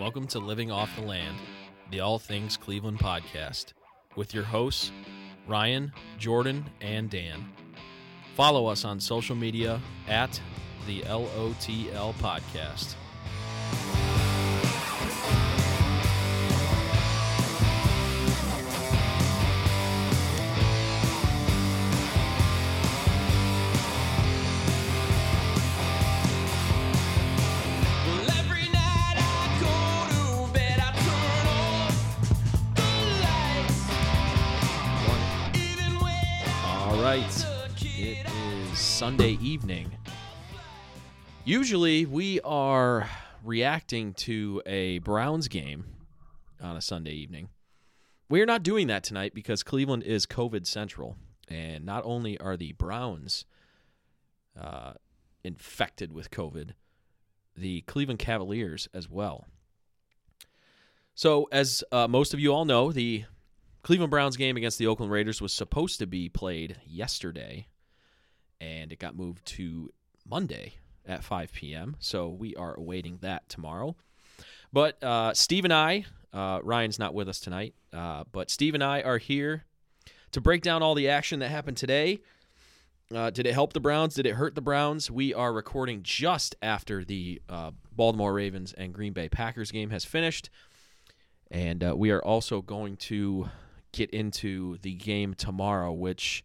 Welcome to Living Off the Land, the All Things Cleveland podcast, with your hosts, Ryan, Jordan, and Dan. Follow us on social media at the LOTL Podcast. Sunday evening. Usually we are reacting to a Browns game on a Sunday evening. We are not doing that tonight because Cleveland is COVID central, and not only are the Browns infected with COVID, the Cleveland Cavaliers as well. So as most of you all know, the Cleveland Browns game against the Oakland Raiders was supposed to be played yesterday, and it got moved to Monday at 5 p.m., so we are awaiting that tomorrow. But Steve and I, Ryan's not with us tonight, but Steve and I are here to break down all the action that happened today. Did it help the Browns? Did it hurt the Browns? We are recording just after the Baltimore Ravens and Green Bay Packers game has finished, and we are also going to get into the game tomorrow, which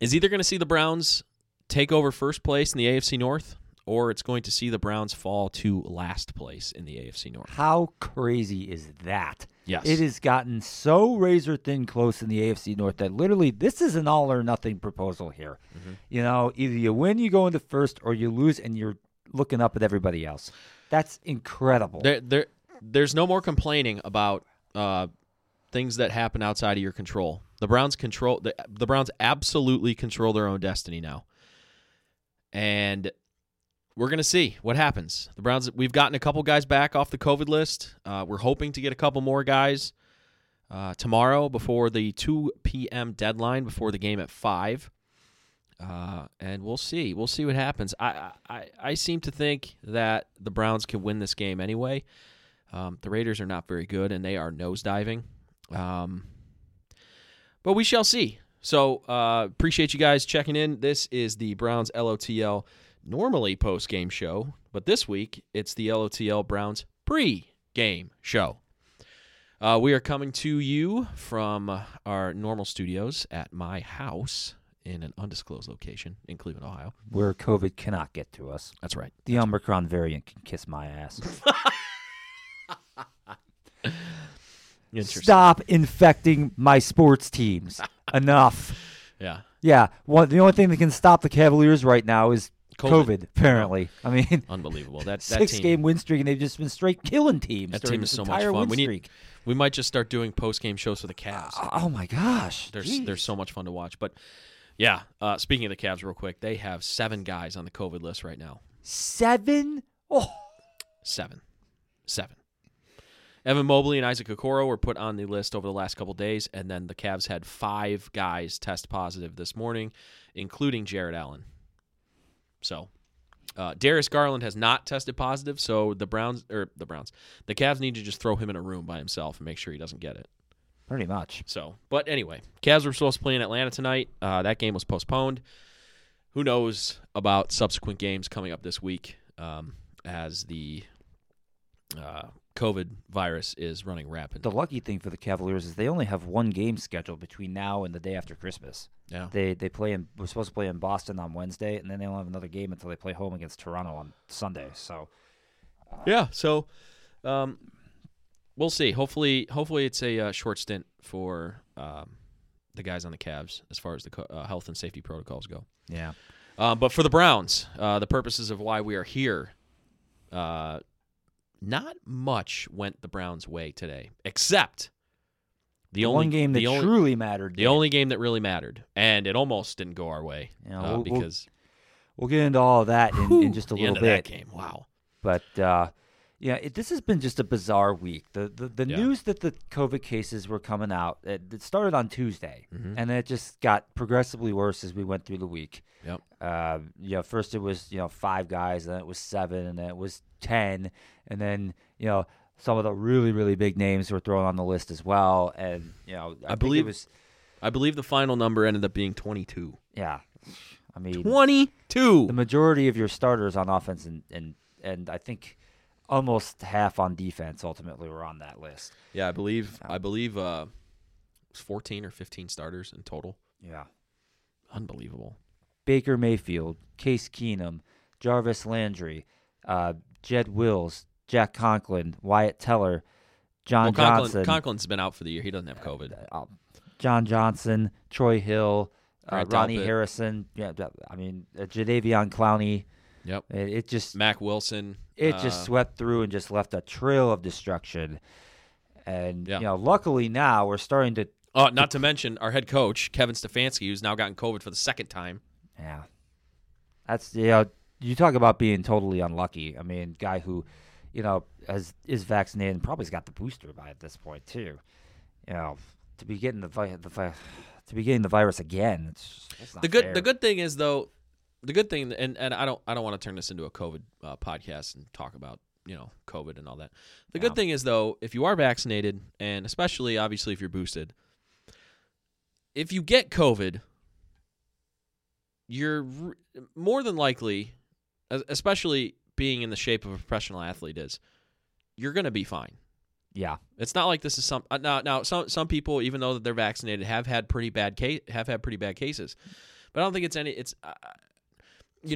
is either going to see the Browns take over first place in the AFC North, or it's going to see the Browns fall to last place in the AFC North. How crazy is that? Yes. It has gotten so razor-thin close in the AFC North that literally this is an all-or-nothing proposal here. Mm-hmm. You know, either you win, you go into first, or you lose, and you're looking up at everybody else. That's incredible. There's no more complaining about things that happen outside of your control. The Browns absolutely control their own destiny now, and we're gonna see what happens. The Browns, we've gotten a couple guys back off the COVID list. We're hoping to get a couple more guys tomorrow before the 2 p.m. deadline, before the game at 5, and we'll see. We'll see what happens. I seem to think that the Browns can win this game anyway. The Raiders are not very good, and they are nosediving. But we shall see. So appreciate you guys checking in. This is the Browns LOTL normally post-game show, but this week it's the LOTL Browns pre-game show. We are coming to you from our normal studios at my house in an undisclosed location in Cleveland, Ohio. Where COVID cannot get to us. That's right. The Omicron variant can kiss my ass. Stop infecting my sports teams. Enough. Yeah. The only thing that can stop the Cavaliers right now is COVID apparently. I mean, unbelievable. That six-game win streak, and they've just been straight killing teams. That team is so much fun. We might just start doing post-game shows for the Cavs. Oh, my gosh. They're so much fun to watch. But, yeah, speaking of the Cavs real quick, they have 7 guys on the COVID list right now. 7? Oh. 7. Evan Mobley and Isaac Okoro were put on the list over the last couple days, and then the Cavs had 5 guys test positive this morning, including Jarrett Allen. So, Darius Garland has not tested positive, so the Cavs need to just throw him in a room by himself and make sure he doesn't get it. Pretty much. So, but anyway, Cavs were supposed to play in Atlanta tonight. That game was postponed. Who knows about subsequent games coming up this week as the COVID virus is running rampant. The lucky thing for the Cavaliers is they only have 1 game scheduled between now and the day after Christmas. Yeah. They we're supposed to play in Boston on Wednesday, and then they don't have another game until they play home against Toronto on Sunday. So we'll see. Hopefully it's a short stint for the guys on the Cavs as far as the health and safety protocols go. Yeah. But for the Browns, the purposes of why we are here, not much went the Browns' way today, except the only game that really mattered, and it almost didn't go our way because we'll get into all of that in just a little bit. That game, wow! But Yeah, this has been just a bizarre week. The news that the COVID cases were coming out, it started on Tuesday, and it just got progressively worse as we went through the week. Yep. First it was, five guys, and then it was seven, and then it was 10, and then, some of the really, really big names were thrown on the list as well. And, I believe the final number ended up being 22. Yeah. 22! The majority of your starters on offense and I think almost half on defense ultimately were on that list. Yeah, I believe it was 14 or 15 starters in total. Yeah. Unbelievable. Baker Mayfield, Case Keenum, Jarvis Landry, Jed Wills, Jack Conklin, Wyatt Teller, Johnson. Conklin's been out for the year. He doesn't have COVID. John Johnson, Troy Hill, Ronnie Harrison. Yeah, Jadevion Clowney. Yep. It just Mac Wilson. It just swept through and just left a trail of destruction. And luckily now we're starting to. Not to mention our head coach Kevin Stefanski, who's now gotten COVID for the second time. Yeah, that's you talk about being totally unlucky. I mean, guy who, is vaccinated and probably's got the booster by at this point too. To be getting the virus again. It's not fair. The good thing is though. The good thing, and I don't want to turn this into a COVID podcast and talk about COVID and all that. The good thing is though, if you are vaccinated, and especially obviously if you're boosted, if you get COVID, you're more than likely, especially being in the shape of a professional athlete is, you're going to be fine. Yeah, it's not like this is some now some people, even though that they're vaccinated, have had pretty bad cases, but I don't think it's any it's.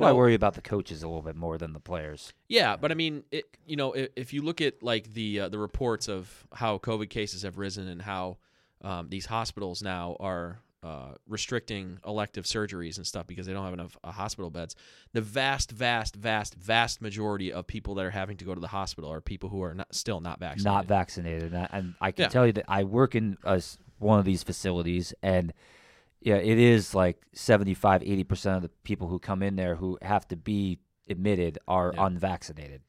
I worry about the coaches a little bit more than the players. Yeah, but I mean, if you look at like the reports of how COVID cases have risen and how these hospitals now are restricting elective surgeries and stuff because they don't have enough hospital beds, the vast majority of people that are having to go to the hospital are people who are still not vaccinated. Not vaccinated, and I can tell you that I work in one of these facilities and. Yeah, it is like 75, 80% of the people who come in there who have to be admitted are unvaccinated.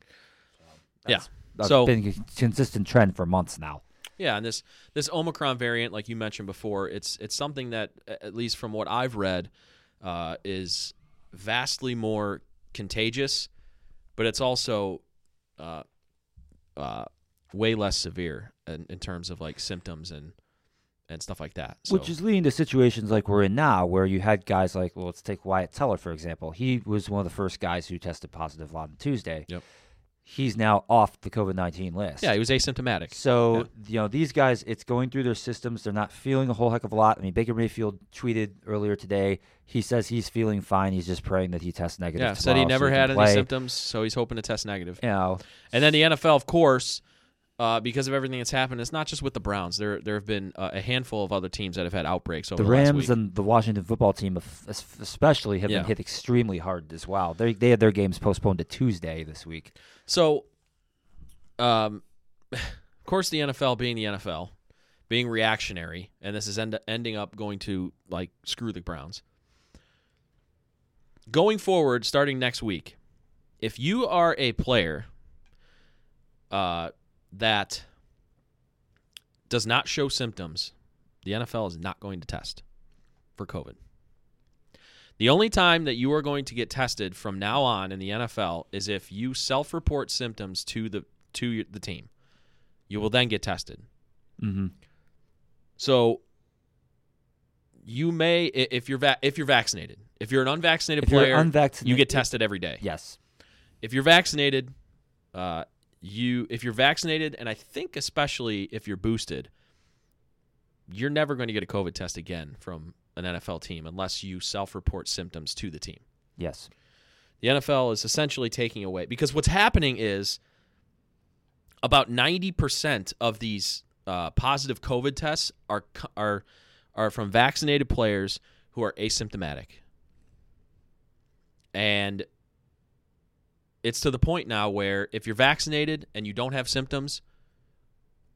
That's been a consistent trend for months now. Yeah, and this Omicron variant, like you mentioned before, it's something that, at least from what I've read, is vastly more contagious, but it's also way less severe in terms of like symptoms and stuff like that. So. Which is leading to situations like we're in now where you had guys like, let's take Wyatt Teller, for example. He was one of the first guys who tested positive on Tuesday. Yep. He's now off the COVID-19 list. Yeah, he was asymptomatic. So, these guys, it's going through their systems. They're not feeling a whole heck of a lot. I mean, Baker Mayfield tweeted earlier today. He says he's feeling fine. He's just praying that he tests negative tomorrow. Yeah, said he never had any symptoms, so he's hoping to test negative. And then the NFL, of course... because of everything that's happened, it's not just with the Browns. There have been a handful of other teams that have had outbreaks over the last week. The Rams and the Washington football team especially have been hit extremely hard as well. They had their games postponed to Tuesday this week. So, of course, the NFL, being reactionary, and this is ending up going to, like, screw the Browns. Going forward, starting next week, if you are a player... that does not show symptoms, the NFL is not going to test for COVID. The only time that you are going to get tested from now on in the NFL is if you self-report symptoms to the team. You will then get tested. Mm-hmm. So you may, if you're vaccinated, if you're an unvaccinated player, you get tested every day. Yes. If you're vaccinated, if you're vaccinated, and I think especially if you're boosted, you're never going to get a COVID test again from an NFL team unless you self-report symptoms to the team. Yes. The NFL is essentially taking away, because what's happening is about 90% of these positive COVID tests are from vaccinated players who are asymptomatic. And it's to the point now where if you're vaccinated and you don't have symptoms,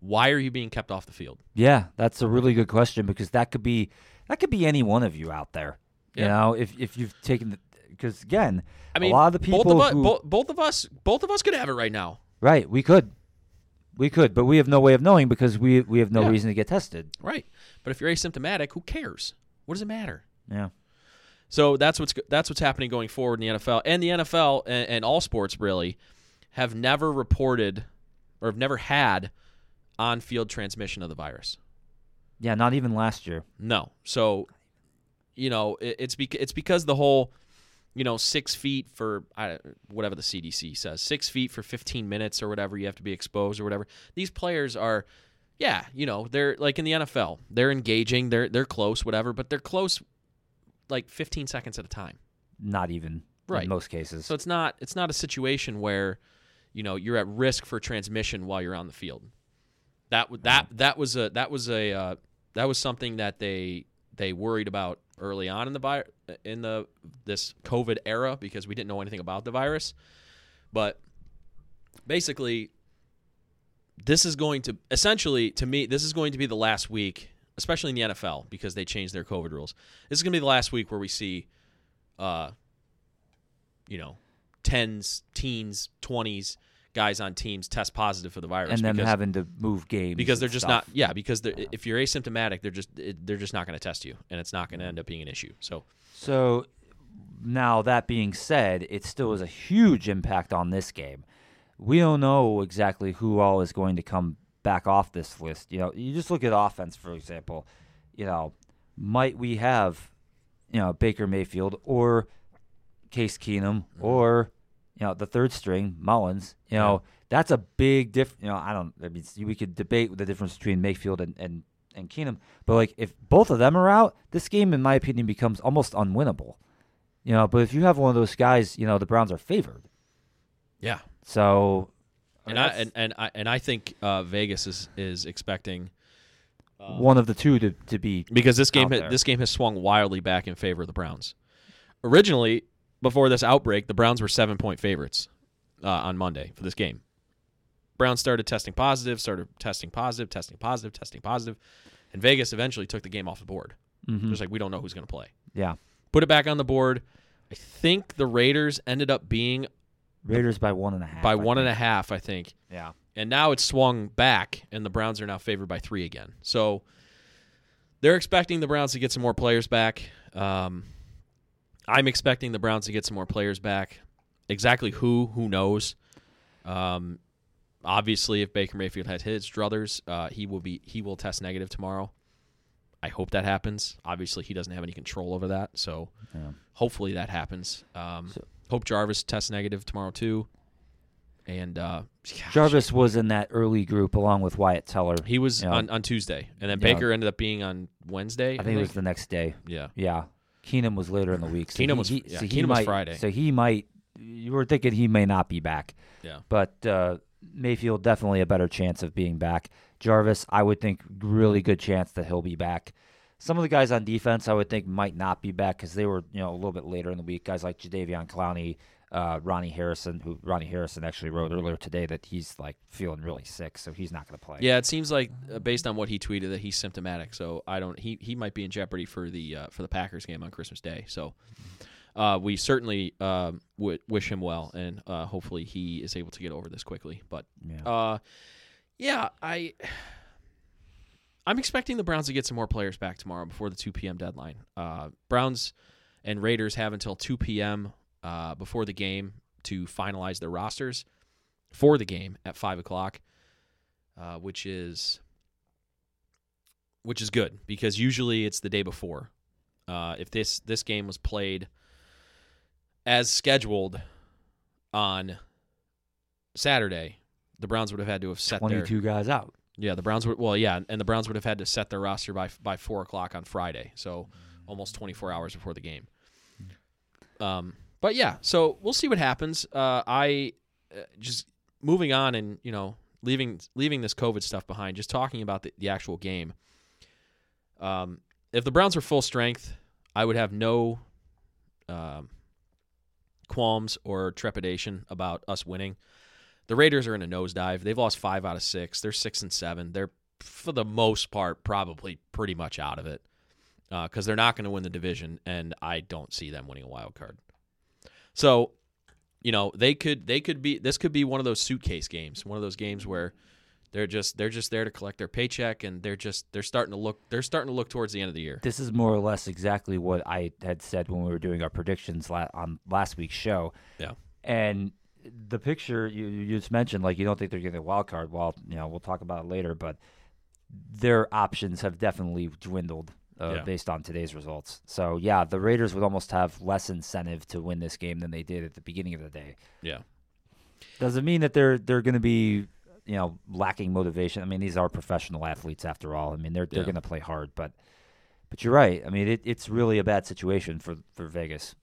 why are you being kept off the field? Yeah, that's a really good question, because that could be any one of you out there. Yeah. If you've taken because again, a lot of the people both of us could have it right now. Right, we could. We could, but we have no way of knowing because we have no reason to get tested. Right. But if you're asymptomatic, who cares? What does it matter? Yeah. So that's what's happening going forward in the NFL. And the NFL and all sports really have never reported or have never had on-field transmission of the virus. Yeah, not even last year. No. So, you know, it's because the whole, you know, 6 feet for whatever the CDC says, 6 feet for 15 minutes or whatever, you have to be exposed or whatever. These players are, yeah, you know, they're like in the NFL. They're engaging. They're close, whatever, but they're close like 15 seconds at a time. Not even right. In most cases. So it's not a situation where, you know, you're at risk for transmission while you're on the field. That was something that they worried about early on in this COVID era because we didn't know anything about the virus. But basically, this is going to be the last week, especially in the NFL because they changed their COVID rules. This is going to be the last week where we see, you know, tens, teens, 20s. Guys on teams test positive for the virus, and them having to move games because they're just stuff. Not. Yeah, because if you're asymptomatic, they're just not going to test you, and it's not going to end up being an issue. So now that being said, it still is a huge impact on this game. We don't know exactly who all is going to come back off this list. You know, you just look at offense, for example. You know, might we have, you know, Baker Mayfield or Case Keenum or, you know, the third string, Mullens, you know, that's a big difference. You know, I mean, we could debate the difference between Mayfield and Keenum, but, like, if both of them are out, this game, in my opinion, becomes almost unwinnable. You know, but if you have one of those guys, you know, the Browns are favored. Yeah. So. I think Vegas is expecting one of the two to be. Because this game has swung wildly back in favor of the Browns. Originally, before this outbreak, the Browns were 7-point favorites on Monday for this game. Browns started testing positive, and Vegas eventually took the game off the board. Mm-hmm. Just like, we don't know who's going to play. Yeah. Put it back on the board. I think the Raiders ended up being... Raiders by 1.5. By 1.5, I think. Yeah. And now it's swung back, and the Browns are now favored by 3 again. So they're expecting the Browns to get some more players back. I'm expecting the Browns to get some more players back. Exactly who knows. Obviously, if Baker Mayfield had his druthers, he will test negative tomorrow. I hope that happens. Obviously, he doesn't have any control over that, so hopefully that happens. Hope Jarvis tests negative tomorrow too. And Jarvis was in that early group along with Wyatt Teller. He was on Tuesday, and then Baker ended up being on Wednesday. I think it was the next day. Yeah. Yeah. Keenum was later in the week. So Keenum was Friday. So he might. You were thinking he may not be back. Yeah. But Mayfield definitely a better chance of being back. Jarvis, I would think, really good chance that he'll be back. Some of the guys on defense, I would think, might not be back because they were, you know, a little bit later in the week. Guys like Jadevion Clowney, Ronnie Harrison actually wrote earlier today that he's like feeling really sick, so he's not going to play. Yeah, it seems like based on what he tweeted that he's symptomatic. So he might be in jeopardy for the Packers game on Christmas Day. So we certainly wish him well, and hopefully he is able to get over this quickly. But I'm expecting the Browns to get some more players back tomorrow before the 2 p.m. deadline. Browns and Raiders have until 2 p.m. Before the game to finalize their rosters for the game at 5 o'clock, which is good because usually it's the day before. If this game was played as scheduled on Saturday, the Browns would have had to have set 22 guys out. Yeah, the Browns would have had to set their roster by 4 o'clock on Friday, so almost 24 hours before the game. But yeah, so we'll see what happens. I just moving on and, you know, leaving this COVID stuff behind, just talking about the actual game. If the Browns were full strength, I would have no qualms or trepidation about us winning. The Raiders are in a nosedive. They've lost 5 out of 6. They're 6-7. They're, for the most part, probably pretty much out of it because they're not going to win the division, and I don't see them winning a wild card. So you know, they could be, this could be one of those suitcase games, one of those games where they're just there to collect their paycheck, and they're starting to look towards the end of the year. This is more or less exactly what I had said when we were doing our predictions on last week's show. Yeah. And the picture you just mentioned, like, you don't think they're getting a wild card. Well, you know, we'll talk about it later, but their options have definitely dwindled based on today's results. So, yeah, the Raiders would almost have less incentive to win this game than they did at the beginning of the day. Yeah. Doesn't mean that they're going to be, you know, lacking motivation. I mean, these are professional athletes after all. I mean, they're going to play hard, but you're right. I mean, it's really a bad situation for Vegas.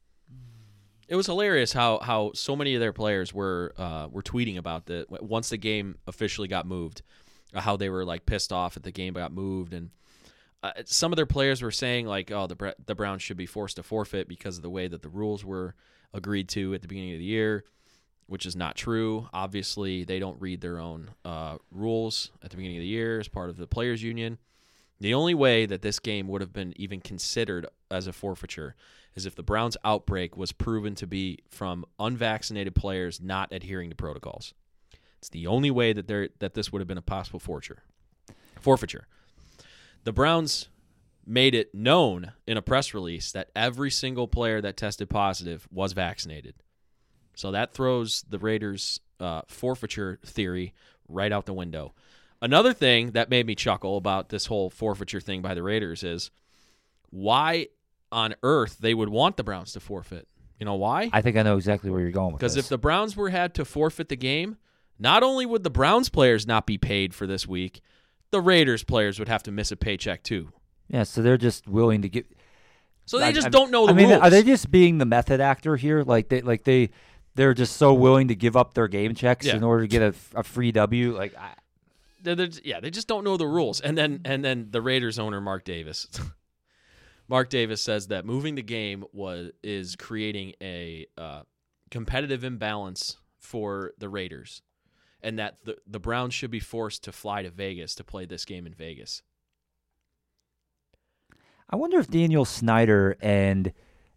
It was hilarious how so many of their players were tweeting about that once the game officially got moved, how they were like pissed off that the game got moved, and some of their players were saying like, "Oh, the Browns should be forced to forfeit because of the way that the rules were agreed to at the beginning of the year," which is not true. Obviously, they don't read their own rules at the beginning of the year as part of the players' union. The only way that this game would have been even considered as a forfeiture is if the Browns' outbreak was proven to be from unvaccinated players not adhering to protocols. It's the only way that this would have been a possible forfeiture. The Browns made it known in a press release that every single player that tested positive was vaccinated. So that throws the Raiders' forfeiture theory right out the window. Another thing that made me chuckle about this whole forfeiture thing by the Raiders is why on earth they would want the Browns to forfeit. You know why? I think I know exactly where you're going with this. Because if the Browns had to forfeit the game, not only would the Browns players not be paid for this week, the Raiders players would have to miss a paycheck too. Yeah, so they're just willing to give. So they just don't know the rules. I mean, are they just being the method actor here? They're just so willing to give up their game checks in order to get a free W. Like, they just don't know the rules. And then the Raiders owner Mark Davis. Mark Davis says that moving the game is creating a competitive imbalance for the Raiders, and that the Browns should be forced to fly to Vegas to play this game in Vegas. I wonder if Daniel Snyder and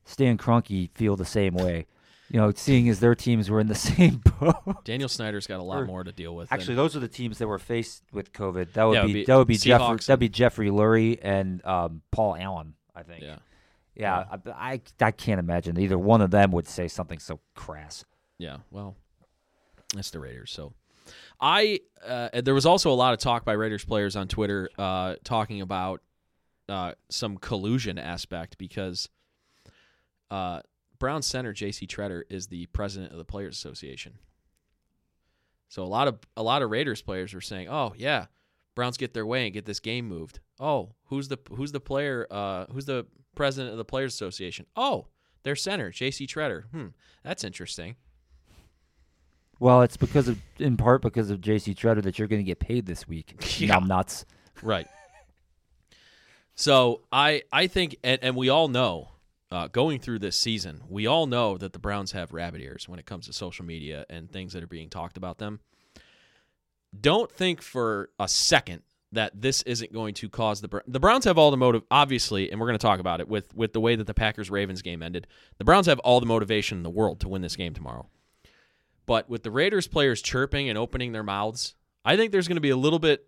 Stan Kroenke feel the same way, you know, seeing as their teams were in the same boat. Daniel Snyder's got a lot more to deal with. Actually, those are the teams that were faced with COVID. That would be Jeffrey Lurie and Paul Allen, I think. Yeah. I can't imagine either one of them would say something so crass. Yeah, well, that's the Raiders. So, there was also a lot of talk by Raiders players on Twitter talking about some collusion aspect because Browns center J.C. Tretter is the president of the Players Association. So a lot of Raiders players were saying, "Oh yeah, Browns get their way and get this game moved. Oh, who's the player? Who's the president of the Players Association? Oh." Their center, J.C. Tretter. That's interesting. Well, it's in part because of J.C. Tretter that you're going to get paid this week. Yeah. I'm nuts. Right. So I think, and we all know, going through this season, we all know that the Browns have rabbit ears when it comes to social media and things that are being talked about them. Don't think for a second that this isn't going to cause the Browns have all the motive, obviously, and we're going to talk about it with the way that the Packers-Ravens game ended. The Browns have all the motivation in the world to win this game tomorrow. But with the Raiders players chirping and opening their mouths, I think there's going to be a little bit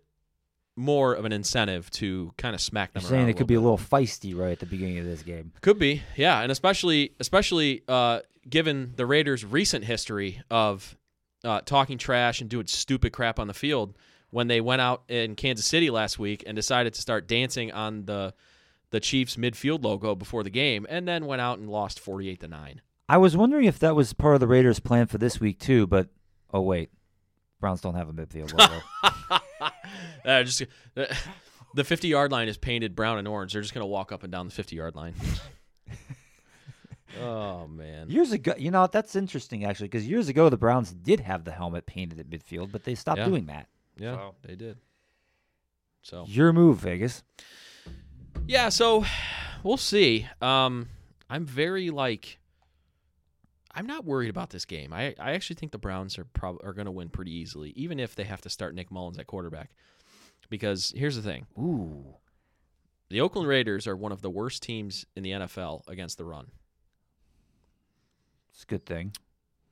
more of an incentive to kind of smack them around. You're saying it could be a little feisty right at the beginning of this game. Could be, yeah, and especially given the Raiders' recent history of talking trash and doing stupid crap on the field, when they went out in Kansas City last week and decided to start dancing on the Chiefs midfield logo before the game, and then went out and lost 48-9. I was wondering if that was part of the Raiders' plan for this week too, but oh wait, Browns don't have a midfield logo. The 50-yard line is painted brown and orange. They're just going to walk up and down the 50-yard line. Oh, man. Years ago, you know, that's interesting actually, because years ago the Browns did have the helmet painted at midfield, but they stopped doing that. Yeah, so they did. So your move, Vegas. Yeah, so we'll see. I'm very I'm not worried about this game. I actually think the Browns are going to win pretty easily, even if they have to start Nick Mullens at quarterback. Because here's the thing. Ooh. The Oakland Raiders are one of the worst teams in the NFL against the run. It's a good thing.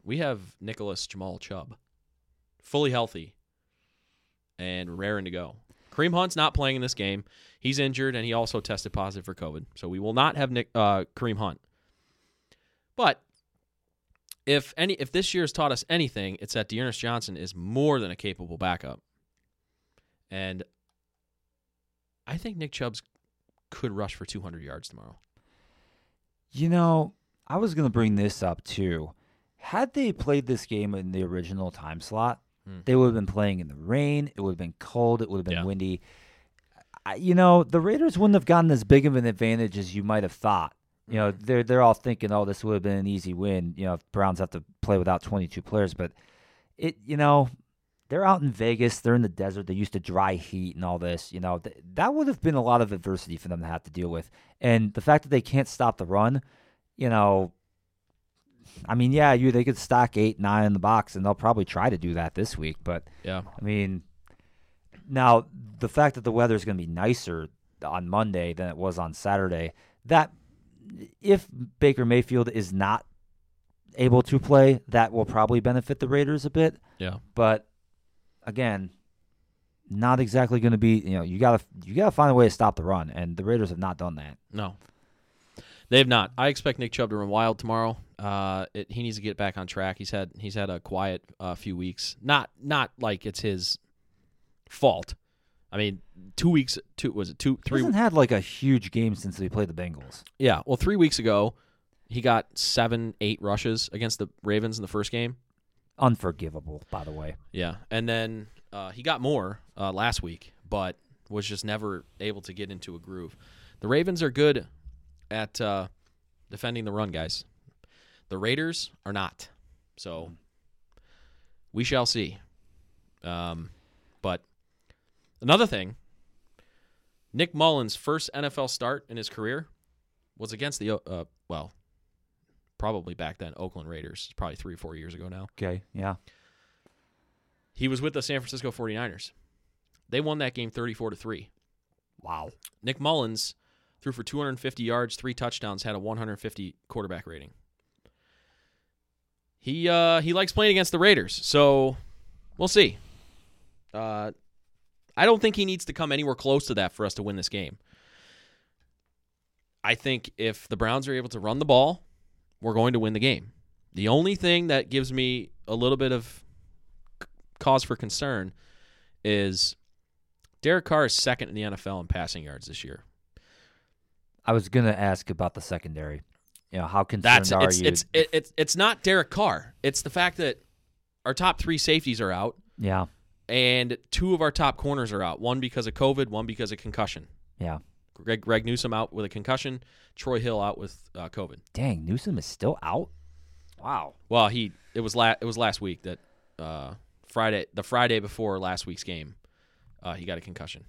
We have Nicholas Jamal Chubb, fully healthy and raring to go. Kareem Hunt's not playing in this game. He's injured, and he also tested positive for COVID. So we will not have Kareem Hunt. But if this year's taught us anything, it's that Dearness Johnson is more than a capable backup. And I think Nick Chubb could rush for 200 yards tomorrow. You know, I was going to bring this up too. Had they played this game in the original time slot, they would have been playing in the rain. It would have been cold. It would have been windy. You know, the Raiders wouldn't have gotten as big of an advantage as you might have thought. You know, they're all thinking, oh, this would have been an easy win. You know, if Browns have to play without 22 players, but it, you know, they're out in Vegas. They're in the desert. They're used to dry heat and all this. You know, that would have been a lot of adversity for them to have to deal with. And the fact that they can't stop the run, you know, I mean, yeah, they could stack 8, 9 in the box, and they'll probably try to do that this week. But, yeah, I mean, now the fact that the weather is going to be nicer on Monday than it was on Saturday, that if Baker Mayfield is not able to play, that will probably benefit the Raiders a bit. Yeah. But again, not exactly going to be, you know, you got to find a way to stop the run, and the Raiders have not done that. No. They have not. I expect Nick Chubb to run wild tomorrow. He needs to get back on track. He's had a quiet few weeks. Not like it's his fault. I mean, 2 weeks, three. He hasn't had like a huge game since we played the Bengals. Yeah, well, 3 weeks ago, he got 7, 8 rushes against the Ravens in the first game. Unforgivable, by the way. Yeah, and then he got more last week, but was just never able to get into a groove. The Ravens are good at defending the run, guys. The Raiders are not. So we shall see. But another thing, Nick Mullens' first NFL start in his career was against the, probably back then, Oakland Raiders. Probably 3 or 4 years ago now. Okay, yeah. He was with the San Francisco 49ers. They won that game 34-3. Wow. Nick Mullens threw for 250 yards, 3 touchdowns, had a 150 quarterback rating. He likes playing against the Raiders, so we'll see. I don't think he needs to come anywhere close to that for us to win this game. I think if the Browns are able to run the ball, we're going to win the game. The only thing that gives me a little bit of cause for concern is Derek Carr is second in the NFL in passing yards this year. I was going to ask about the secondary. You know, how concerned are you? It's not Derek Carr. It's the fact that our top 3 safeties are out. Yeah. And 2 of our top corners are out. One because of COVID, one because of concussion. Yeah. Greg Newsome out with a concussion. Troy Hill out with COVID. Dang, Newsome is still out? Wow. Well, it was last week that the Friday before last week's game, he got a concussion.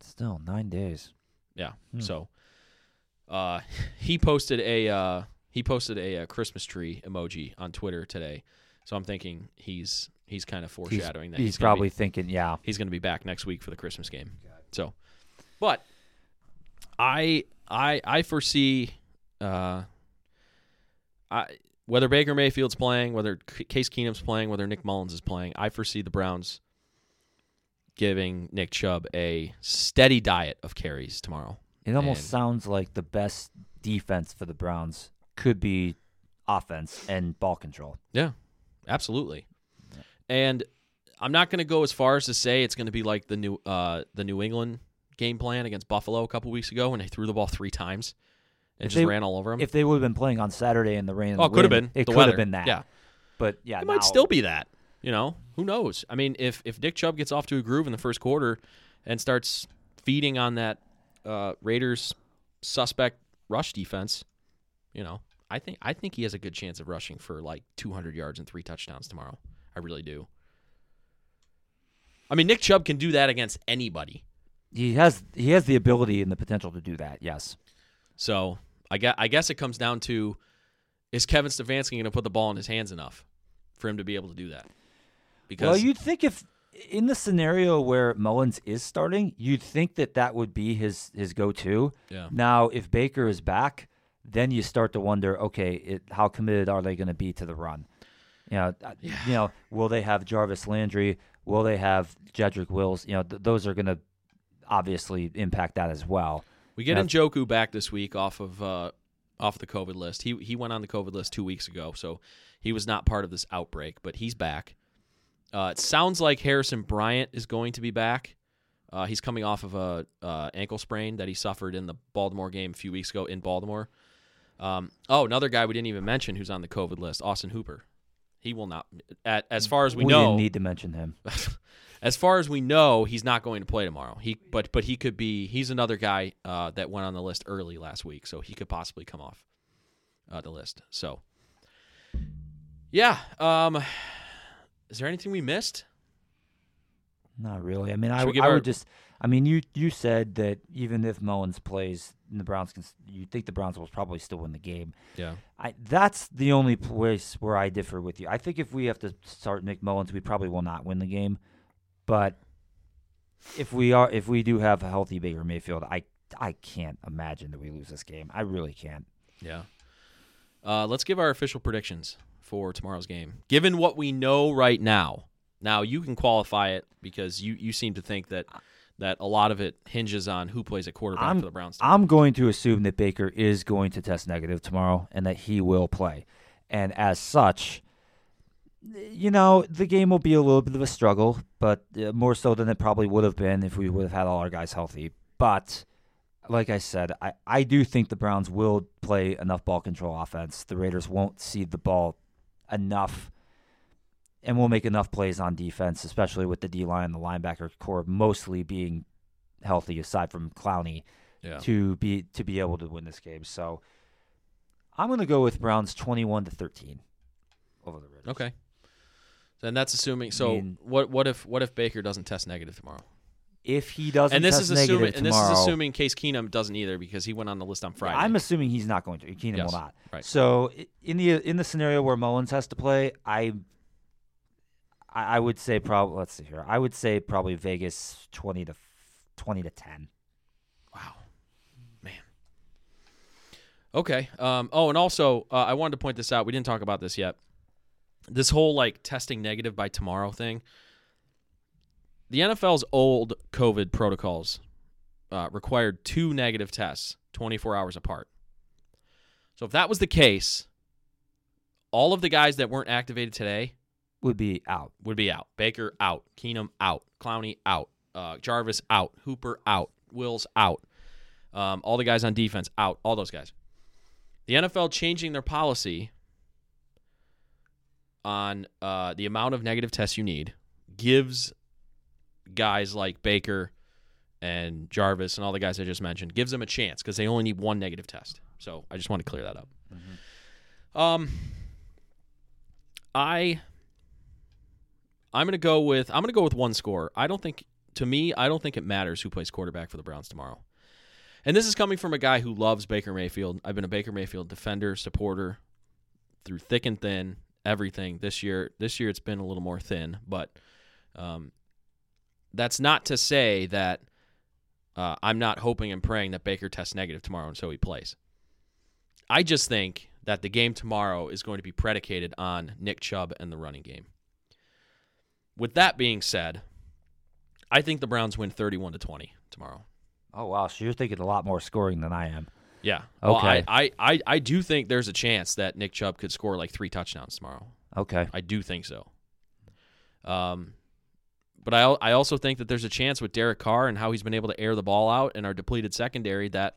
Still 9 days. Yeah. So. He posted a Christmas tree emoji on Twitter today, so I'm thinking he's kind of foreshadowing that he's probably thinking, yeah, he's going to be back next week for the Christmas game. So, but I foresee whether Baker Mayfield's playing, whether Case Keenum's playing, whether Nick Mullens is playing, I foresee the Browns giving Nick Chubb a steady diet of carries tomorrow. It almost sounds like the best defense for the Browns could be offense and ball control. Yeah, absolutely. And I'm not going to go as far as to say it's going to be like the New England game plan against Buffalo a couple weeks ago when they threw the ball 3 times and just ran all over them. If they would have been playing on Saturday in the rain, it could have been. It could have been that. Yeah, but yeah, it might still be that. You know, who knows? I mean, if Nick Chubb gets off to a groove in the first quarter and starts feeding on that Raiders suspect rush defense, you know, I think he has a good chance of rushing for like 200 yards and 3 touchdowns tomorrow. I really do. I mean, Nick Chubb can do that against anybody. He has the ability and the potential to do that. Yes. So I guess it comes down to, is Kevin Stefanski going to put the ball in his hands enough for him to be able to do that? Because, well, you'd think if, in the scenario where Mullens is starting, you'd think that would be his go-to. Yeah. Now, if Baker is back, then you start to wonder, okay, how committed are they going to be to the run? You know, will they have Jarvis Landry? Will they have Jedrick Wills? You know, those are going to obviously impact that as well. We get Njoku back this week off the COVID list. He went on the COVID list 2 weeks ago, so he was not part of this outbreak, but he's back. It sounds like Harrison Bryant is going to be back. He's coming off of a ankle sprain that he suffered in the Baltimore game a few weeks ago in Baltimore. Another guy we didn't even mention who's on the COVID list, Austin Hooper. He will not, as far as we know. We didn't need to mention him. As far as we know, he's not going to play tomorrow. But he could be. He's another guy that went on the list early last week, so he could possibly come off the list. So, yeah. Is there anything we missed? Not really. I mean, you said that even if Mullens plays, the Browns you think the Browns will probably still win the game. Yeah. That's the only place where I differ with you. I think if we have to start Nick Mullens, we probably will not win the game. But if we do have a healthy Baker Mayfield, I can't imagine that we lose this game. I really can't. Yeah. Let's give our official predictions for tomorrow's game. Given what we know right now. Now, you can qualify it because you seem to think that a lot of it hinges on who plays at quarterback for the Browns team. I'm going to assume that Baker is going to test negative tomorrow and that he will play. And as such, you know, the game will be a little bit of a struggle, but more so than it probably would have been if we would have had all our guys healthy. But like I said, I do think the Browns will play enough ball control offense. The Raiders won't cede the ball enough, and we'll make enough plays on defense, especially with the D-line and the linebacker core mostly being healthy, aside from Clowney, to be able to win this game. So I'm going to go with Browns 21-13 over the Raiders. Okay. Then that's assuming. So what if Baker doesn't test negative tomorrow? If he doesn't test negative tomorrow. And this is assuming Case Keenum doesn't either, because he went on the list on Friday. I'm assuming he's not going to. Keenum will not. Right. So in the scenario where Mullens has to play, I would say probably. Let's see here. I would say probably Vegas 20-10. Wow, man. Okay. And also, I wanted to point this out. We didn't talk about this yet. This whole testing negative by tomorrow thing. The NFL's old COVID protocols required two negative tests, 24 hours apart. So if that was the case, all of the guys that weren't activated today would be out. Baker out. Keenum out. Clowney out. Jarvis out. Hooper out. Wills out. All the guys on defense out. All those guys. The NFL changing their policy on the amount of negative tests you need gives guys like Baker and Jarvis and all the guys I just mentioned, gives them a chance because they only need one negative test. So I just want to clear that up. Mm-hmm. I'm going to go with one score. I don't think it matters who plays quarterback for the Browns tomorrow. And this is coming from a guy who loves Baker Mayfield. I've been a Baker Mayfield defender, supporter through thick and thin, everything. This year it's been a little more thin, but that's not to say that I'm not hoping and praying that Baker tests negative tomorrow and so he plays. I just think that the game tomorrow is going to be predicated on Nick Chubb and the running game. With that being said, I think the Browns win 31-20 tomorrow. Oh, wow. So you're thinking a lot more scoring than I am. Yeah. Okay. Well, I do think there's a chance that Nick Chubb could score like 3 touchdowns tomorrow. Okay. I do think so. But I also think that there's a chance with Derek Carr and how he's been able to air the ball out and our depleted secondary that,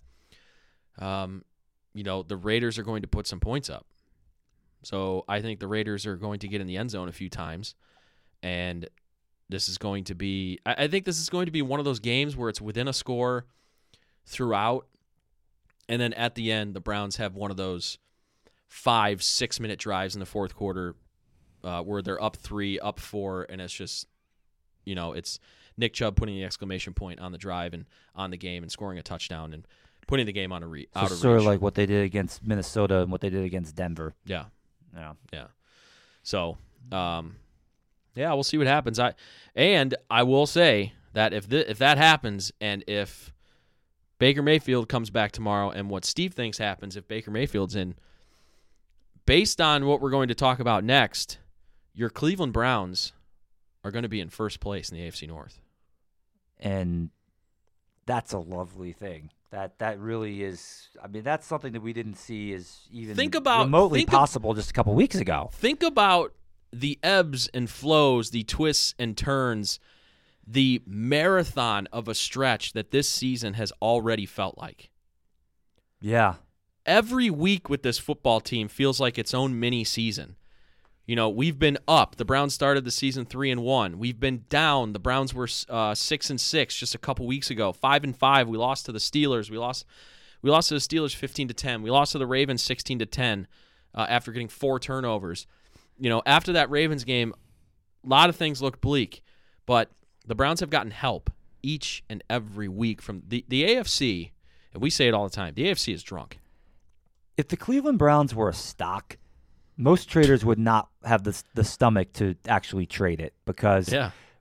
the Raiders are going to put some points up. So I think the Raiders are going to get in the end zone a few times. And this is going to be – I think this is going to be one of those games where it's within a score throughout, and then at the end the Browns have one of those 5-6-minute drives in the fourth quarter where they're up 3, up 4, and it's just – it's Nick Chubb putting the exclamation point on the drive and on the game and scoring a touchdown and putting the game on out of reach. Sort of like what they did against Minnesota and what they did against Denver. Yeah. Yeah. Yeah. So yeah, we'll see what happens. I will say that if that happens and if Baker Mayfield comes back tomorrow and what Steve thinks happens if Baker Mayfield's in, based on what we're going to talk about next, your Cleveland Browns are going to be in first place in the AFC North. And that's a lovely thing. That really is. I mean, that's something that we didn't see is even remotely possible just a couple weeks ago. Think about the ebbs and flows, the twists and turns, the marathon of a stretch that this season has already felt like. Yeah. Every week with this football team feels like its own mini season. You know, we've been up. The Browns started the season 3-1. We've been down. The Browns were 6-6 just a couple weeks ago. 5-5. We lost to the Steelers. We lost to the Steelers 15-10. We lost to the Ravens 16-10 after getting 4 turnovers. You know, after that Ravens game, a lot of things looked bleak, but the Browns have gotten help each and every week from the AFC, and we say it all the time. The AFC is drunk. If the Cleveland Browns were a stock, most traders would not have the stomach to actually trade it because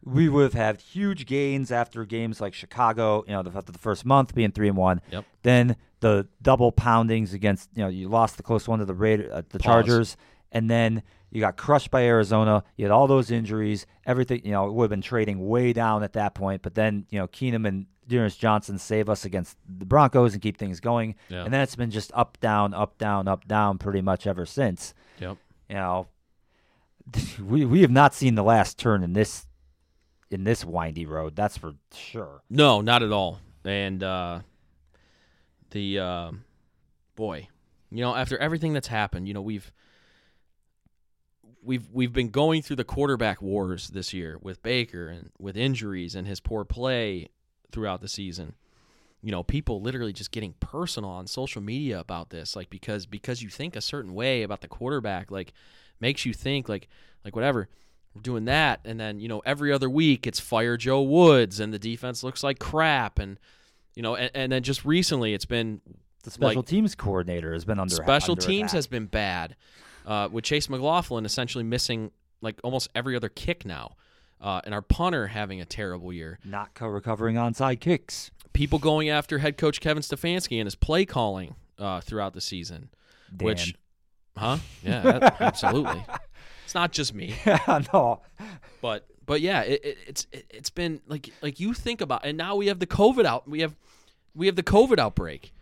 we would have had huge gains after games like Chicago, you know, after the first month being 3-1. Yep. Then the double poundings against, you know, you lost the close one to the Chargers, and then you got crushed by Arizona. You had all those injuries, everything, you know, it would have been trading way down at that point. But then, you know, Keenum and Dearness Johnson save us against the Broncos and keep things going. Yeah. And then it's been just up, down pretty much ever since. Yep. You know, we have not seen the last turn in this windy road. That's for sure. No, not at all. And boy, you know, after everything that's happened, you know, we've been going through the quarterback wars this year with Baker and with injuries and his poor play throughout the season. You know, people literally just getting personal on social media about this, like because you think a certain way about the quarterback, like makes you think like whatever, we're doing that. And then, you know, every other week it's fire Joe Woods and the defense looks like crap. And, you know, and then just recently it's been the special teams coordinator has been under special teams attack. Has been bad with Chase McLaughlin essentially missing like almost every other kick now. And our punter having a terrible year. Not recovering onside kicks. People going after head coach Kevin Stefanski and his play calling throughout the season. Dan. Which, yeah, absolutely. It's not just me. Yeah, no. But yeah, it's been like you think about, and now we have the COVID out. We have the COVID outbreak.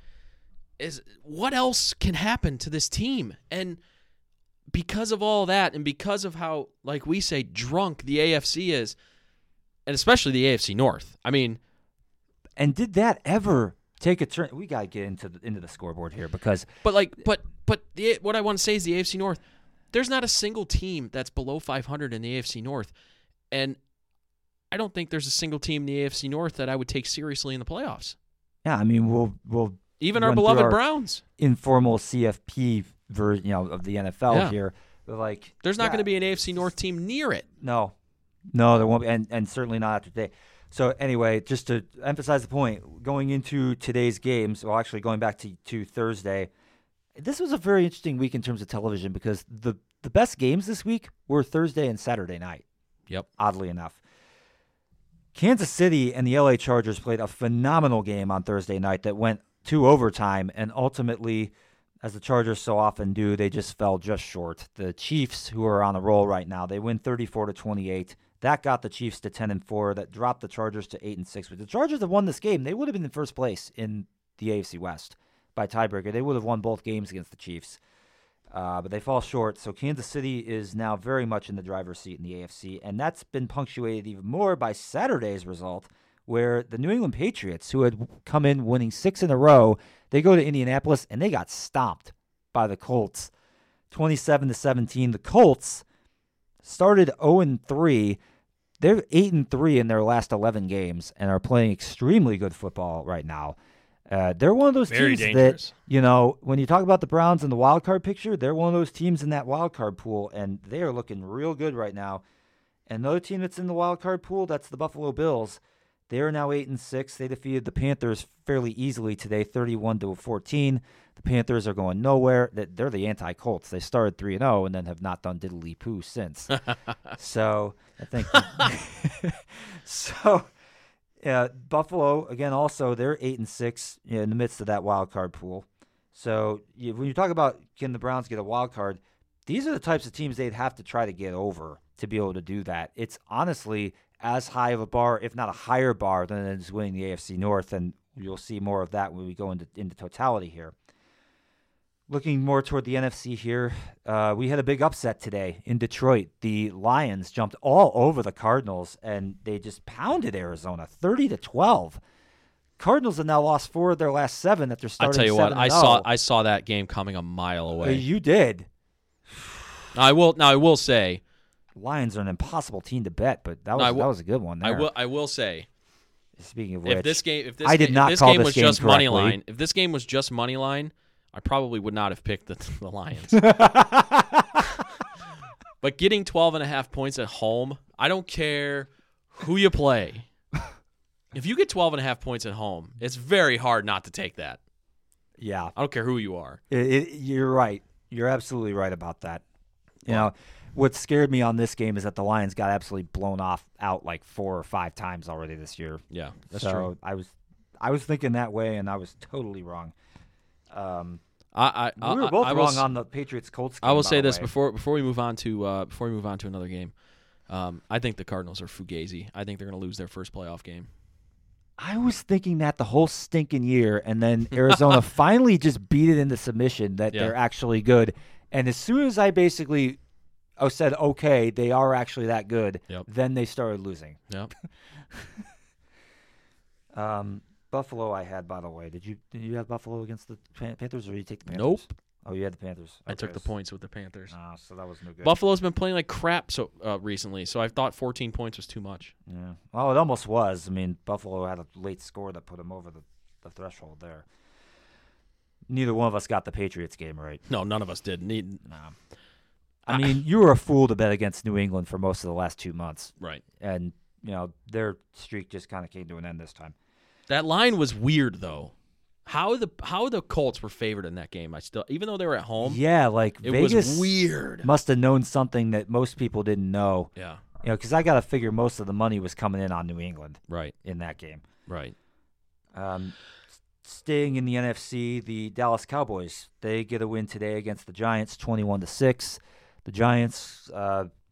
Is what else can happen to this team? And because of all that and because of how, like we say, drunk the AFC is, and especially the AFC North. I mean, and did that ever take a turn? We got to get into the scoreboard here because what I want to say is the AFC North, there's not a single team that's below 500 in the AFC North, and I don't think there's a single team in the AFC North that I would take seriously in the playoffs. Yeah, I mean, we'll even our beloved Browns informal CFP version, you know, of the NFL here, but like there's not going to be an AFC North team near it. No, there won't be, and certainly not after today. So anyway, just to emphasize the point, going into today's games, well, actually going back to Thursday, this was a very interesting week in terms of television because the best games this week were Thursday and Saturday night. Yep. Oddly enough, Kansas City and the LA Chargers played a phenomenal game on Thursday night that went to overtime and ultimately, as the Chargers so often do, they just fell just short. The Chiefs, who are on a roll right now, they win 34-28. That got the Chiefs to 10-4. That dropped the Chargers to 8-6. But the Chargers have won this game. They would have been in first place in the AFC West by tiebreaker. They would have won both games against the Chiefs. But they fall short. So Kansas City is now very much in the driver's seat in the AFC. And that's been punctuated even more by Saturday's result, where the New England Patriots, who had come in winning 6 in a row, they go to Indianapolis, and they got stomped by the Colts, 27-17. The Colts started 0-3. They're 8-3 in their last 11 games and are playing extremely good football right now. They're one of those very teams dangerous. That, you know, when you talk about the Browns and the wild card picture, they're one of those teams in that wild card pool, and they are looking real good right now. Another team that's in the wild card pool, that's the Buffalo Bills. They are now 8-6. They defeated the Panthers fairly easily today, 31-14. The Panthers are going nowhere. They're the anti-Colts. They started 3-0 and then have not done diddly-poo since. So I think Buffalo, again, also, they're 8-6 in the midst of that wild card pool. So when you talk about can the Browns get a wild card, These are the types of teams they'd have to try to get over to be able to do that. It's honestly as high of a bar, if not a higher bar, than it is winning the AFC North, and you'll see more of that when we go into totality here. Looking more toward the NFC here, we had a big upset today in Detroit. The Lions jumped all over the Cardinals, and they just pounded Arizona 30-12. Cardinals have now lost 4 of their last 7 that they're starting. I'll tell you what, I saw that game coming a mile away. You did. I will say, Lions are an impossible team to bet, but that was a good one there. I will say, speaking of which, if this game was just money line, I probably would not have picked the Lions. But getting 12.5 points at home, I don't care who you play. If you get 12.5 points at home, it's very hard not to take that. Yeah. I don't care who you are. You're right. You're absolutely right about that. You know, what scared me on this game is that the Lions got absolutely blown out like 4 or 5 times already this year. Yeah, that's true. I was thinking that way, and I was totally wrong. We were both wrong on the Patriots-Colts game. I will say this before we move on to another game. I think the Cardinals are fugazi. I think they're going to lose their first playoff game. I was thinking that the whole stinking year, and then Arizona finally just beat it into submission that they're actually good. And as soon as I basically said, okay, they are actually that good, then they started losing. Yep. Buffalo I had, by the way. Did you have Buffalo against the Panthers, or did you take the Panthers? Nope. Oh, you had the Panthers. Okay. I took the points with the Panthers. Oh, so that was no good. Buffalo's been playing like crap recently, so I thought 14 points was too much. Yeah. Well, it almost was. I mean, Buffalo had a late score that put them over the threshold there. Neither one of us got the Patriots game right. No, none of us did. I mean, you were a fool to bet against New England for most of the last 2 months. Right. And, you know, their streak just kind of came to an end this time. That line was weird, though. How the Colts were favored in that game? Even though they were at home. Yeah, like Vegas was weird. Must have known something that most people didn't know. Yeah, you know, because I got to figure most of the money was coming in on New England. Right. In that game. Right. Staying in the NFC, the Dallas Cowboys, they get a win today against the Giants, 21-6. The Giants,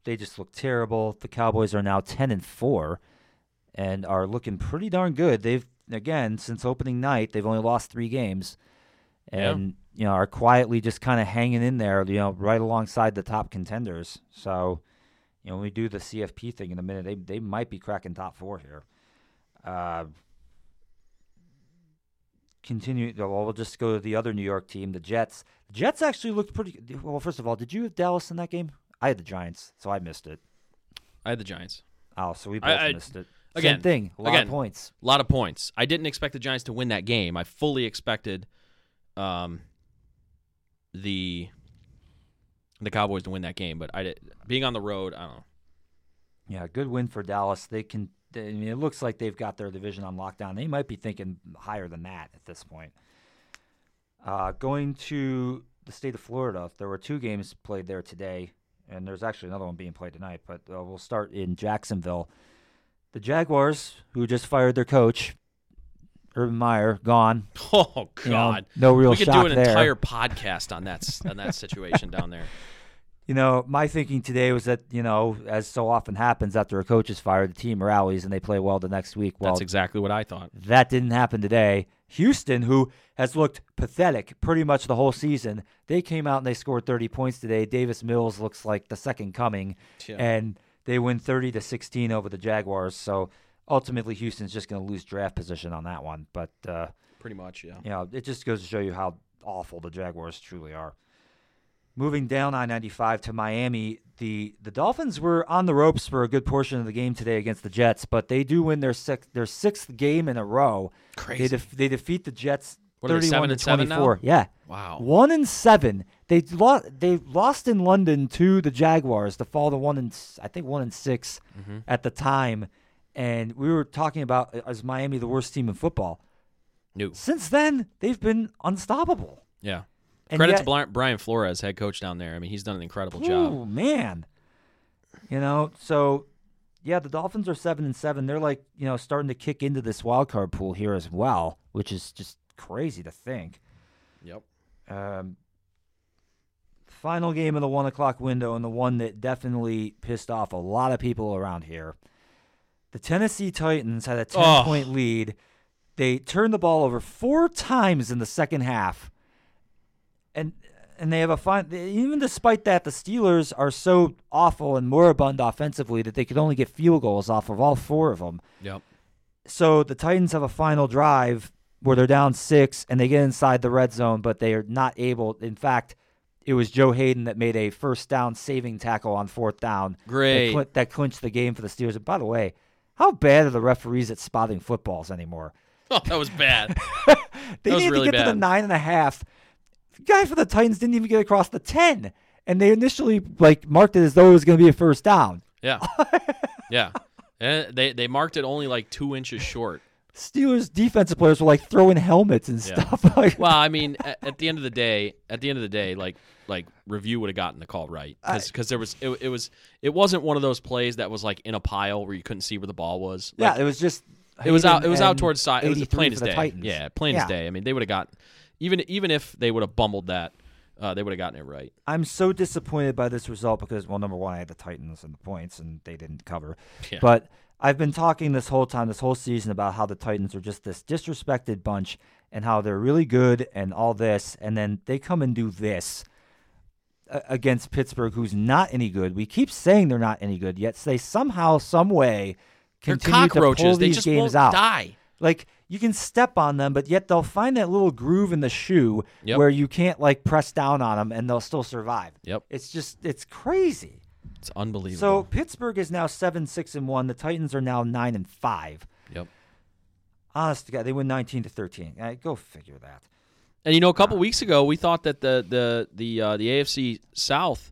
they just look terrible. The Cowboys are now 10-4, and are looking pretty darn good. They've. Again, since opening night, they've only lost 3 games, and are quietly just kind of hanging in there, right alongside the top contenders. So, when we do the CFP thing in a minute, they might be cracking top 4 here. We'll just go to the other New York team, the Jets. The Jets actually looked pretty well. First of all, did you have Dallas in that game? I had the Giants, so I missed it. I had the Giants. Oh, so we both missed it. Again, same thing. A lot of points. A lot of points. I didn't expect the Giants to win that game. I fully expected the Cowboys to win that game, but being on the road, I don't know. Yeah, good win for Dallas. It looks like they've got their division on lockdown. They might be thinking higher than that at this point. Going to the state of Florida, there were 2 games played there today, and there's actually another one being played tonight, but we'll start in Jacksonville. The Jaguars, who just fired their coach, Urban Meyer, gone. Oh, God. No real shock there. We could do an entire podcast on that situation down there. My thinking today was that, as so often happens after a coach is fired, the team rallies and they play well the next week. Well, that's exactly what I thought. That didn't happen today. Houston, who has looked pathetic pretty much the whole season, they came out and they scored 30 points today. Davis Mills looks like the second coming. Yeah. And they win 30-16 over the Jaguars, so ultimately Houston's just going to lose draft position on that one. But pretty much, yeah. It just goes to show you how awful the Jaguars truly are. Moving down I-95 to Miami, the Dolphins were on the ropes for a good portion of the game today against the Jets, but they do win their 6th game in a row. Crazy. They defeat the Jets 31-24. Yeah. Wow. 1-7. They lost in London to the Jaguars to fall to 1-6 at the time, and we were talking about is Miami the worst team in football? No. Since then, they've been unstoppable. Yeah. And credit to Brian Flores, head coach down there. I mean, he's done an incredible job. Oh man. So the Dolphins are 7-7. They're like starting to kick into this wild card pool here as well, which is just crazy to think. Yep. final game of the 1 o'clock window, and the one that definitely pissed off a lot of people around here. The Tennessee Titans had a 10-point lead. They turned the ball over 4 times in the second half. And they have a fine. Even despite that, the Steelers are so awful and moribund offensively that they could only get field goals off of all 4 of them. Yep. So the Titans have a final drive where they're down 6 and they get inside the red zone, but they are not able. In fact, it was Joe Hayden that made a first down saving tackle on 4th down. Great. That clinched the game for the Steelers. And by the way, how bad are the referees at spotting footballs anymore? Oh, that was bad. They needed really to get bad. To the 9.5. The guy for the Titans didn't even get across the 10, and they initially marked it as though it was going to be a first down. Yeah, yeah. And they marked it only 2 inches short. Steelers defensive players were throwing helmets and stuff. Well, I mean, at the end of the day, review would have gotten the call right because there was it wasn't one of those plays that was in a pile where you couldn't see where the ball was. Yeah, it was just it was out towards side. It was plain as day. Titans. Yeah, plain as day. I mean, they would have gotten. Even if they would have bumbled that, they would have gotten it right. I'm so disappointed by this result because, well, number one, I had the Titans and the points, and they didn't cover. Yeah. But I've been talking this whole season, about how the Titans are just this disrespected bunch and how they're really good and all this, and then they come and do this against Pittsburgh, who's not any good. We keep saying they're not any good, yet they somehow, some way, continue to pull these games out. They're cockroaches. They just won't die. You can step on them, but yet they'll find that little groove in the shoe where you can't press down on them, and they'll still survive. Yep. It's crazy. It's unbelievable. So Pittsburgh is now 7-6-1. The Titans are now 9-5. Yep. Honest to God, they win 19-13. Go figure that. And a couple weeks ago, we thought that the AFC South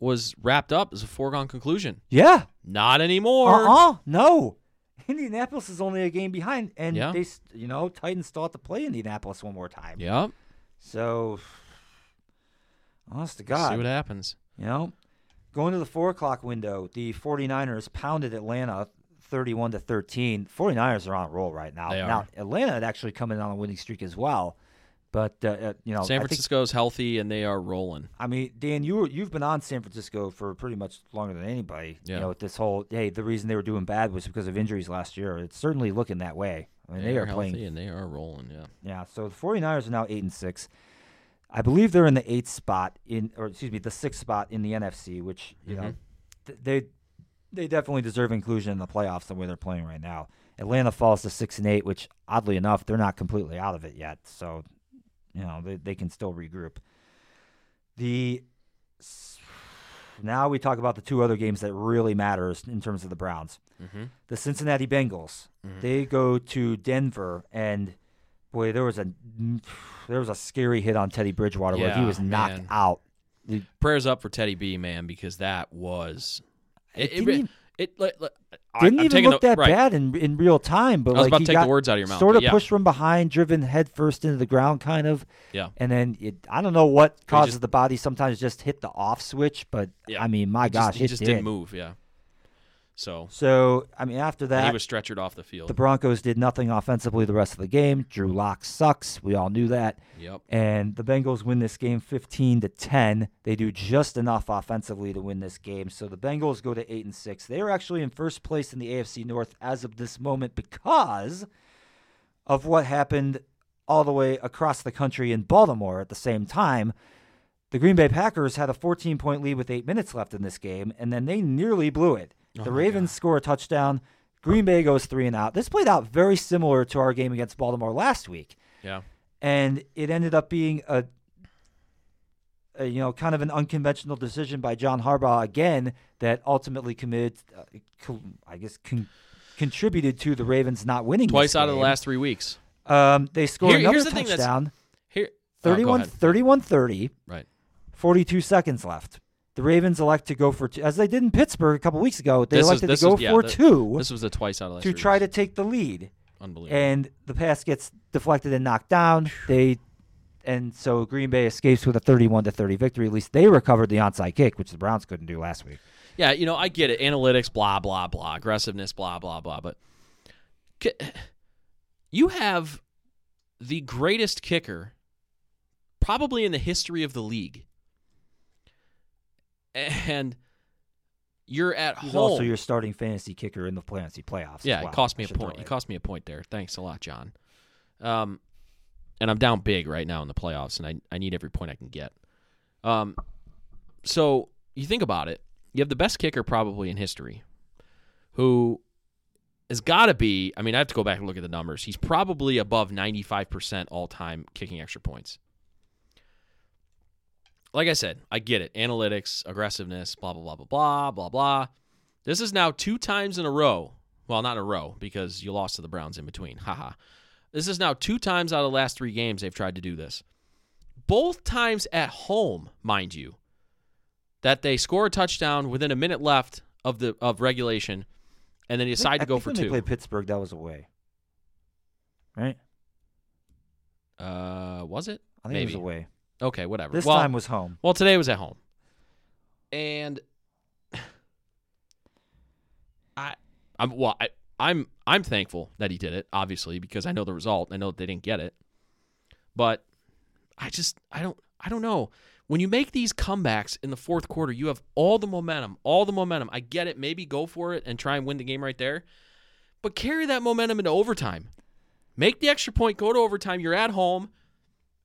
was wrapped up as a foregone conclusion. Yeah. Not anymore. No. Indianapolis is only a game behind, and they, Titans still have to play Indianapolis one more time. Yeah. So, honest to God. See what happens. Going to the 4 o'clock window, the 49ers pounded Atlanta 31-13. 49ers are on a roll right now. They are. Now, Atlanta had actually come in on a winning streak as well. But, San Francisco's healthy, and they are rolling. I mean, Dan, you've been on San Francisco for pretty much longer than anybody. Yeah. With this whole, the reason they were doing bad was because of injuries last year. It's certainly looking that way. I mean, they are healthy, playing, and they are rolling, yeah. Yeah, so the 49ers are now 8-6. I believe they're in the 6th spot in the NFC, which, they definitely deserve inclusion in the playoffs the way they're playing right now. Atlanta falls to 6-8, which, oddly enough, they're not completely out of it yet, so... They can still regroup. Now we talk about the 2 other games that really matters in terms of the Browns. Mm-hmm. The Cincinnati Bengals, they go to Denver, and boy, there was a scary hit on Teddy Bridgewater where he was knocked out. Prayers up for Teddy B, man, because that was It didn't even look that bad in real time. But I was about to take the words out of your mouth. Sort of pushed from behind, driven head first into the ground, kind of. Yeah. And then I don't know what causes the body sometimes just hit the off switch, but, I mean, my gosh, it just didn't move, So, I mean, after that. And he was stretchered off the field. The Broncos did nothing offensively the rest of the game. Drew Lock sucks. We all knew that. Yep. And the Bengals win this game 15-10. They do just enough offensively to win this game. So the Bengals go to 8-6. They are actually in first place in the AFC North as of this moment because of what happened all the way across the country in Baltimore at the same time. The Green Bay Packers had a 14-point lead with 8 minutes left in this game, and then they nearly blew it. The Ravens score a touchdown. Green Bay goes 3 and out. This played out very similar to our game against Baltimore last week. Yeah. And it ended up being a kind of an unconventional decision by John Harbaugh again that ultimately contributed to the Ravens not winning twice out of the last 3 weeks. They scored another touchdown. 31-30. Right. 42 seconds left. The Ravens elect to go for two, as they did in Pittsburgh a couple weeks ago. They elected to go for two. This was the twice out of to try to take the lead. Unbelievable. And the pass gets deflected and knocked down. So Green Bay escapes with a 31-30 victory. At least they recovered the onside kick, which the Browns couldn't do last week. Yeah, I get it. Analytics, blah blah blah, aggressiveness, blah blah blah. But you have the greatest kicker, probably in the history of the league. and you're at home. He's also your starting fantasy kicker in the fantasy playoffs. Yeah, well. It cost me a point. It cost me a point there. Thanks a lot, John. And I'm down big right now in the playoffs, and I need every point I can get. So you think about it. You have the best kicker probably in history who has got to be, I mean, I have to go back and look at the numbers. He's probably above 95% all-time kicking extra points. Like I said, I get it. Analytics, aggressiveness, blah, blah, blah, blah, blah, blah, blah. This is now 2 times in a row. Well, not in a row because you lost to the Browns in between. Haha. This is now 2 times out of the last 3 games they've tried to do this. Both times at home, mind you, that they score a touchdown within a minute left of regulation, and then they decide to go for 2. When they played Pittsburgh, that was away, right? Was it? I think Maybe. It was away. Okay, whatever. This time was home. Well, today was at home, and I'm thankful that he did it, obviously, because I know the result. I know that they didn't get it, but I don't know. When you make these comebacks in the fourth quarter, you have all the momentum, I get it. Maybe go for it and try and win the game right there, but carry that momentum into overtime. Make the extra point, go to overtime. You're at home,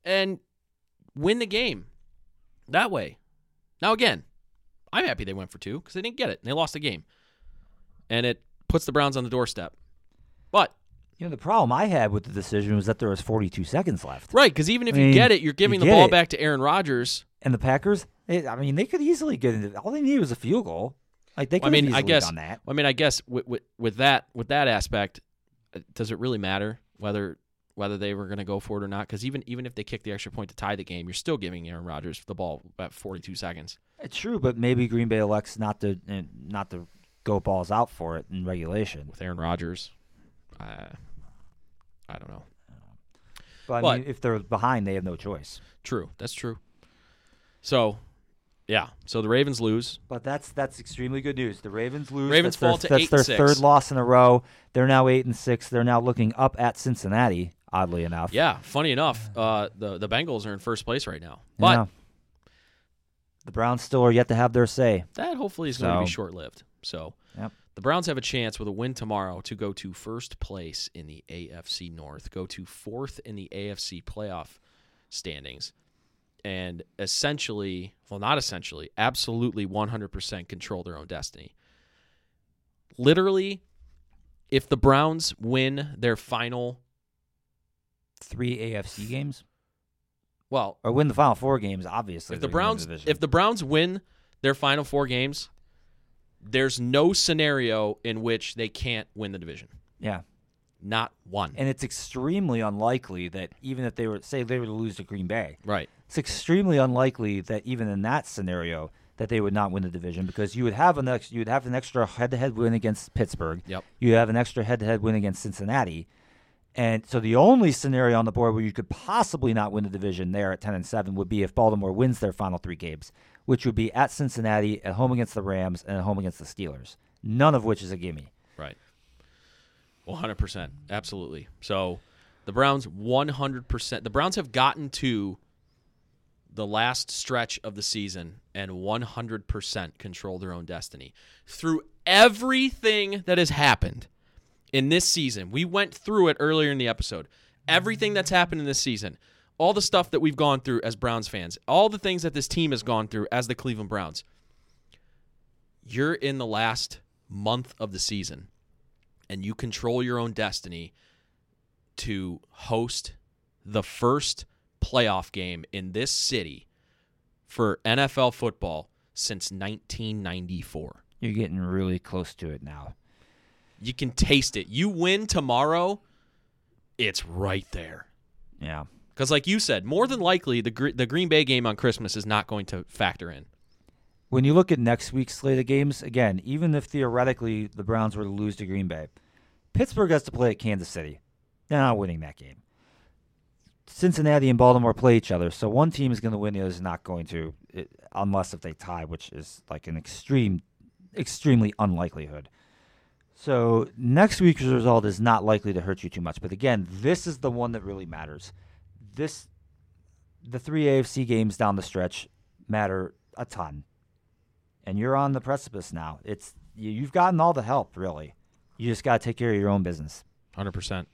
and win the game that way. Now again, I'm happy they went for 2 because they didn't get it and they lost the game, and it puts the Browns on the doorstep. But you know, the problem I had with the decision was that there was 42 seconds left. Right, because even if you get it, you're giving the ball back to Aaron Rodgers. And the Packers, they could easily get into it. All they needed was a field goal. Like they could have easily done that. I mean, I guess with that aspect, does it really matter whether they were going to go for it or not? Because even if they kick the extra point to tie the game, you're still giving Aaron Rodgers the ball at 42 seconds. It's true, but maybe Green Bay elects not to go balls out for it in regulation. With Aaron Rodgers, I don't know. But I mean, if they're behind, they have no choice. True. That's true. So, yeah. So the Ravens lose. But that's extremely good news. The Ravens lose. Ravens fall to 8-6. That's their third loss in a row. They're now 8-6. They're now looking up at Cincinnati, oddly enough. Yeah. Funny enough, the Bengals are in first place right now. But yeah. The Browns still are yet to have their say. That hopefully is going to be short-lived. So yep. The Browns have a chance with a win tomorrow to go to first place in the AFC North, go to 4th in the AFC playoff standings, and absolutely 100% control their own destiny. Literally, if the Browns win their final 3 AFC games, well, or win the final 4 games, obviously. If the Browns win their final 4 games, there's no scenario in which they can't win the division. Yeah. Not one. And it's extremely unlikely that even if they were to lose to Green Bay. Right. It's extremely unlikely that even in that scenario that they would not win the division, because you would have an extra head-to-head win against Pittsburgh. Yep. You have an extra head-to-head win against Cincinnati. And so the only scenario on the board where you could possibly not win the division there at 10-7 would be if Baltimore wins their final 3 games, which would be at Cincinnati, at home against the Rams, and at home against the Steelers, none of which is a gimme. Right. 100%. Absolutely. So the Browns, 100%. The Browns have gotten to the last stretch of the season and 100% control their own destiny. Through everything that has happened in this season, we went through it earlier in the episode, everything that's happened in this season, all the stuff that we've gone through as Browns fans, all the things that this team has gone through as the Cleveland Browns, you're in the last month of the season, and you control your own destiny to host the first playoff game in this city for NFL football since 1994. You're getting really close to it now. You can taste it. You win tomorrow, it's right there. Yeah. Because like you said, more than likely, the Green Bay game on Christmas is not going to factor in. When you look at next week's slate of games, again, even if theoretically the Browns were to lose to Green Bay, Pittsburgh has to play at Kansas City. They're not winning that game. Cincinnati and Baltimore play each other, so one team is going to win, the other is not going to, unless if they tie, which is like an extremely unlikelihood. So next week's result is not likely to hurt you too much. But again, this is the one that really matters. The 3 AFC games down the stretch matter a ton. and you're on the precipice now. It's you've gotten all the help, really. You just got to take care of your own business. 100%.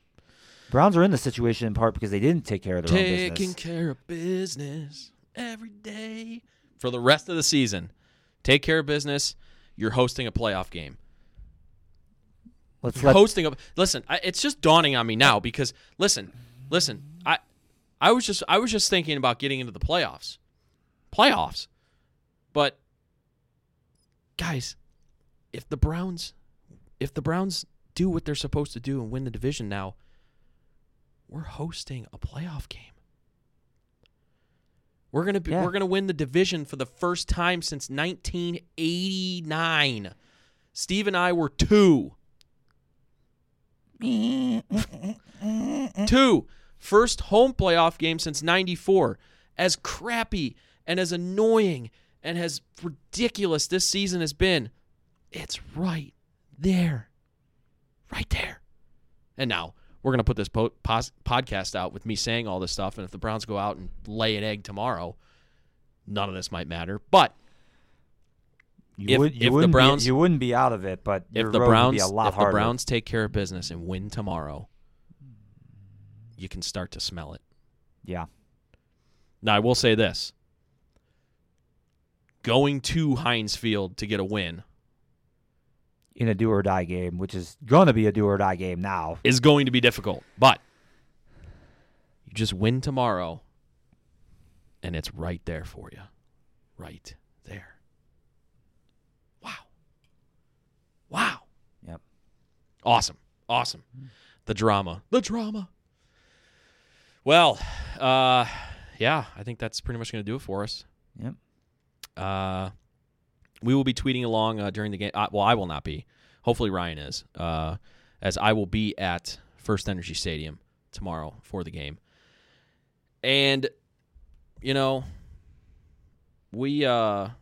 Browns are in this situation in part because they didn't take care of their own business. Taking care of business every day. For the rest of the season, take care of business. You're hosting a playoff game. Listen, it's just dawning on me now because listen. I was just thinking about getting into the playoffs. But guys, if the Browns do what they're supposed to do and win the division now, we're hosting a playoff game. We're gonna win the division for the first time since 1989. Steve and I were 2. 2. First home playoff game since 94. As crappy and as annoying and as ridiculous this season has been, it's right there. Right there. And now we're going to put this podcast out with me saying all this stuff, and if the Browns go out and lay an egg tomorrow, none of this might matter. But you wouldn't be out of it, but your road would be a lot harder. If the Browns take care of business and win tomorrow, you can start to smell it. Yeah. Now, I will say this. Going to Heinz Field to get a win in a do-or-die game, which is going to be a do-or-die game now, is going to be difficult. But you just win tomorrow, and it's right there for you. Right there. Wow. Yep. Awesome. The drama. Well, yeah, I think that's pretty much going to do it for us. Yep. We will be tweeting along during the game. Well, I will not be. Hopefully Ryan is, as I will be at First Energy Stadium tomorrow for the game. And, you know, we'll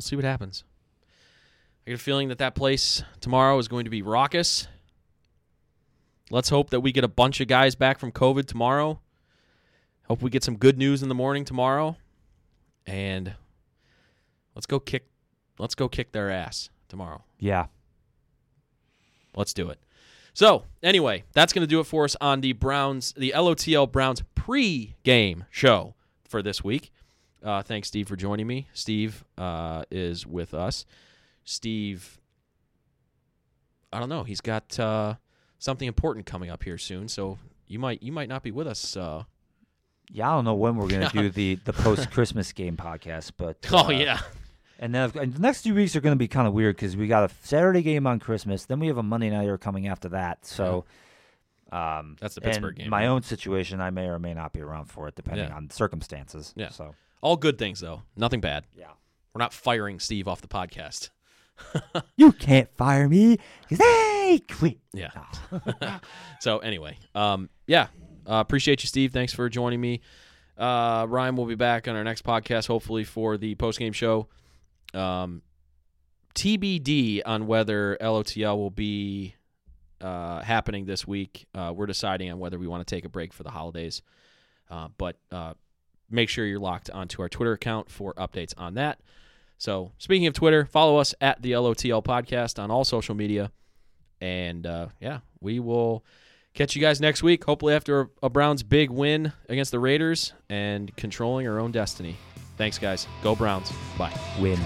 see what happens. I get a feeling that place tomorrow is going to be raucous. Let's hope that we get a bunch of guys back from COVID tomorrow. Hope we get some good news in the morning tomorrow. And let's go kick their ass tomorrow. Yeah. Let's do it. So, anyway, that's going to do it for us on the LOTL Browns pre-game show for this week. Thanks, Steve, for joining me. Steve is with us. Steve, I don't know. He's got something important coming up here soon, so you might not be with us. Yeah, I don't know when we're going to do the post-Christmas game podcast, but yeah. And then the next 2 weeks are going to be kind of weird because we got a Saturday game on Christmas, then we have a Monday nighter coming after that. So that's the Pittsburgh game. My own situation, I may or may not be around for it, depending on circumstances. Yeah. So all good things though, nothing bad. Yeah. We're not firing Steve off the podcast. You can't fire me because I quit. Yeah. Oh. So anyway, yeah. Appreciate you, Steve. Thanks for joining me. Ryan will be back on our next podcast, hopefully, for the post-game show. TBD on whether LOTL will be happening this week. We're deciding on whether we want to take a break for the holidays. But make sure you're locked onto our Twitter account for updates on that. So, speaking of Twitter, follow us at the LOTL Podcast on all social media. And, yeah, we will catch you guys next week, hopefully after a Browns big win against the Raiders and controlling our own destiny. Thanks, guys. Go Browns. Bye. Win.